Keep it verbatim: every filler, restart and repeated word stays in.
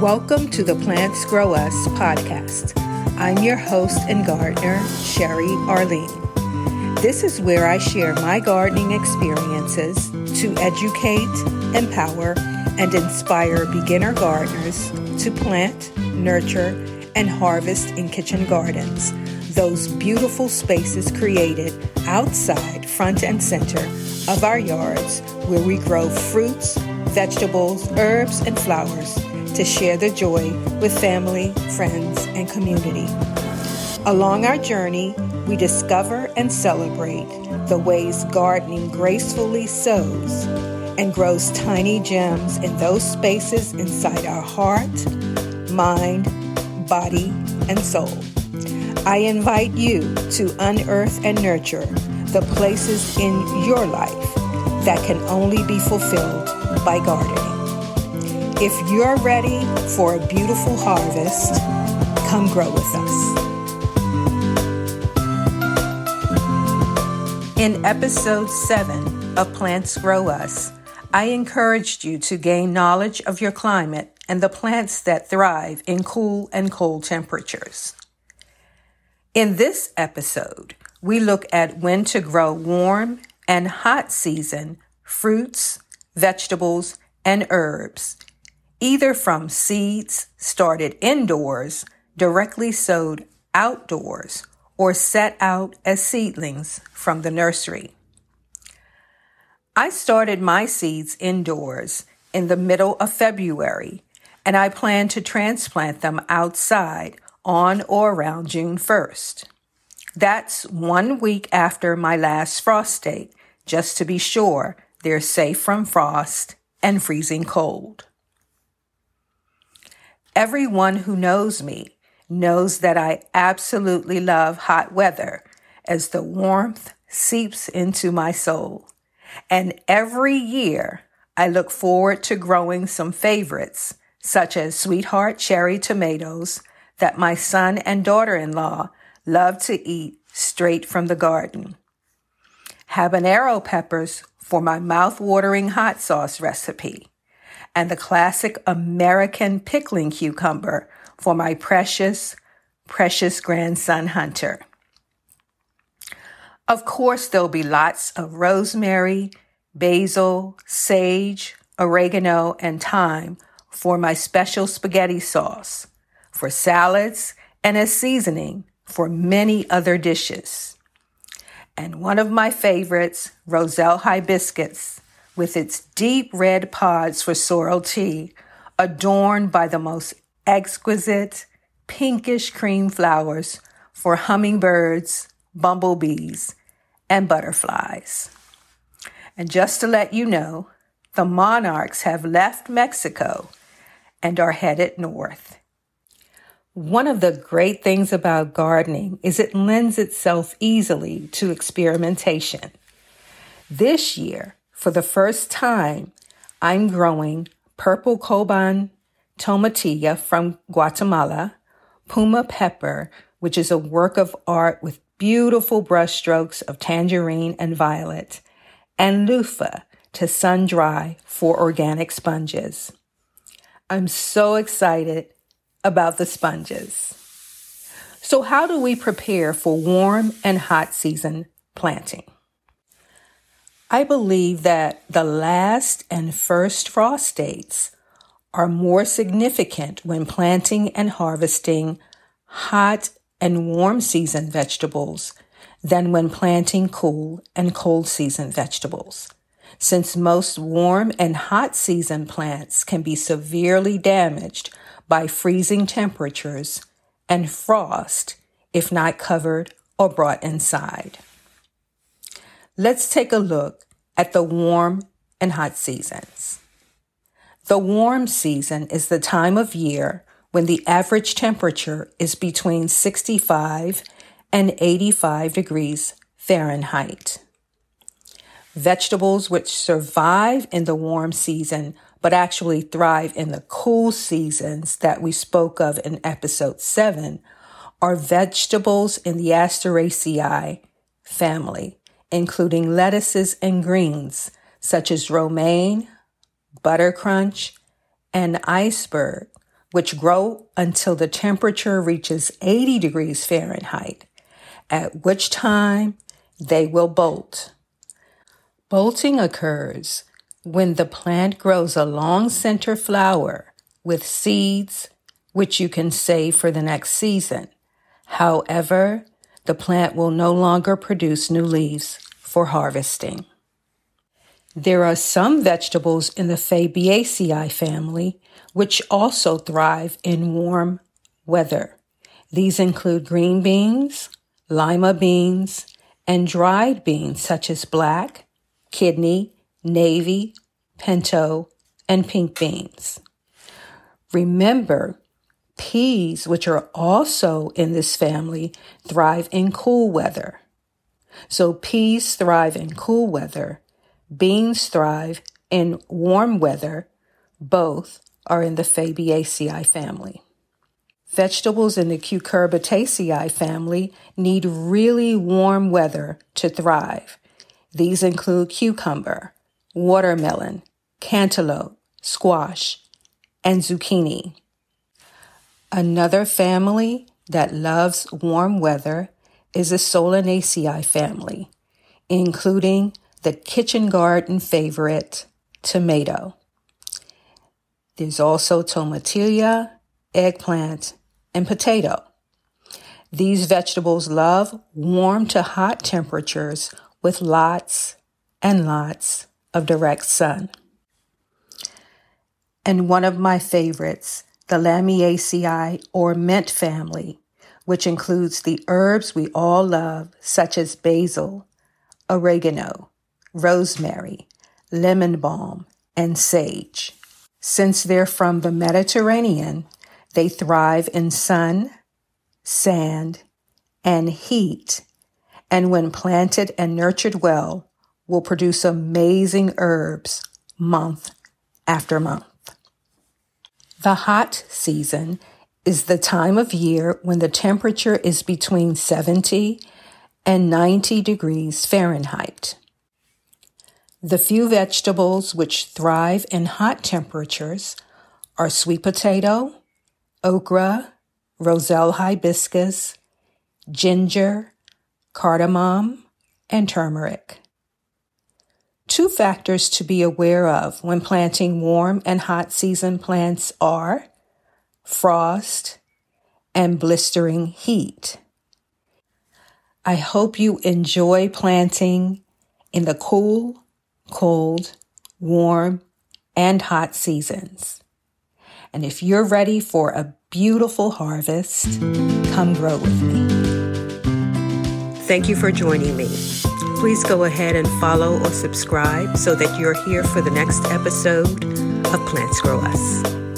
Welcome to the Plants Grow Us podcast. I'm your host and gardener, Sherry Arlene. This is where I share my gardening experiences to educate, empower, and inspire beginner gardeners to plant, nurture, and harvest in kitchen gardens, those beautiful spaces created outside, front and center of our yards, where we grow fruits, vegetables, herbs, and flowers to share the joy with family, friends, and community. Along our journey, we discover and celebrate the ways gardening gracefully sows and grows tiny gems in those spaces inside our heart, mind, body, and soul. I invite you to unearth and nurture the places in your life that can only be fulfilled by gardening. If you're ready for a beautiful harvest, come grow with us. In episode seven of Plants Grow Us, I encouraged you to gain knowledge of your climate and the plants that thrive in cool and cold temperatures. In this episode, we look at when to grow warm and hot season fruits, vegetables, and herbs, either from seeds started indoors, directly sowed outdoors, or set out as seedlings from the nursery. I started my seeds indoors in the middle of February, and I plan to transplant them outside on or around June first. That's one week after my last frost date, just to be sure they're safe from frost and freezing cold. Everyone who knows me knows that I absolutely love hot weather as the warmth seeps into my soul. And every year I look forward to growing some favorites, such as sweetheart cherry tomatoes that my son and daughter-in-law love to eat straight from the garden, habanero peppers for my mouth-watering hot sauce recipe, and the classic American pickling cucumber for my precious, precious grandson, Hunter. Of course, there'll be lots of rosemary, basil, sage, oregano, and thyme for my special spaghetti sauce, for salads, and as seasoning for many other dishes. And one of my favorites, Roselle hibiscus, with its deep red pods for sorrel tea, adorned by the most exquisite pinkish cream flowers for hummingbirds, bumblebees, and butterflies. And just to let you know, the monarchs have left Mexico and are headed north. One of the great things about gardening is it lends itself easily to experimentation. This year, for the first time, I'm growing purple Coban tomatillo from Guatemala, puma pepper, which is a work of art with beautiful brushstrokes of tangerine and violet, and loofah to sun dry for organic sponges. I'm so excited about the sponges. So how do we prepare for warm and hot season planting? I believe that the last and first frost dates are more significant when planting and harvesting hot and warm season vegetables than when planting cool and cold season vegetables, since most warm and hot season plants can be severely damaged by freezing temperatures and frost if not covered or brought inside. Let's take a look at the warm and hot seasons. The warm season is the time of year when the average temperature is between sixty-five and eighty-five degrees Fahrenheit. Vegetables which survive in the warm season but actually thrive in the cool seasons that we spoke of in episode seven are vegetables in the Asteraceae family, including lettuces and greens such as romaine, butter crunch, and iceberg, which grow until the temperature reaches eighty degrees Fahrenheit, at which time they will bolt. Bolting occurs when the plant grows a long center flower with seeds, which you can save for the next season. However, the plant will no longer produce new leaves for harvesting. There are some vegetables in the Fabaceae family which also thrive in warm weather. These include green beans, lima beans, and dried beans such as black, kidney, navy, pinto, and pink beans. Remember, peas, which are also in this family, thrive in cool weather. So peas thrive in cool weather, beans thrive in warm weather, both are in the Fabaceae family. Vegetables in the Cucurbitaceae family need really warm weather to thrive. These include cucumber, watermelon, cantaloupe, squash, and zucchini. Another family that loves warm weather is the Solanaceae family, including the kitchen garden favorite, tomato. There's also tomatillo, eggplant, and potato. These vegetables love warm to hot temperatures with lots and lots of direct sun. And one of my favorites, the Lamiaceae or mint family, which includes the herbs we all love, such as basil, oregano, rosemary, lemon balm, and sage. Since they're from the Mediterranean, they thrive in sun, sand, and heat, and when planted and nurtured well, will produce amazing herbs month after month. The hot season is the time of year when the temperature is between seventy and ninety degrees Fahrenheit. The few vegetables which thrive in hot temperatures are sweet potato, okra, Roselle hibiscus, ginger, cardamom, and turmeric. Two factors to be aware of when planting warm and hot season plants are frost and blistering heat. I hope you enjoy planting in the cool, cold, warm, and hot seasons. And if you're ready for a beautiful harvest, come grow with me. Thank you for joining me. Please go ahead and follow or subscribe so that you're here for the next episode of Plants Grow Us.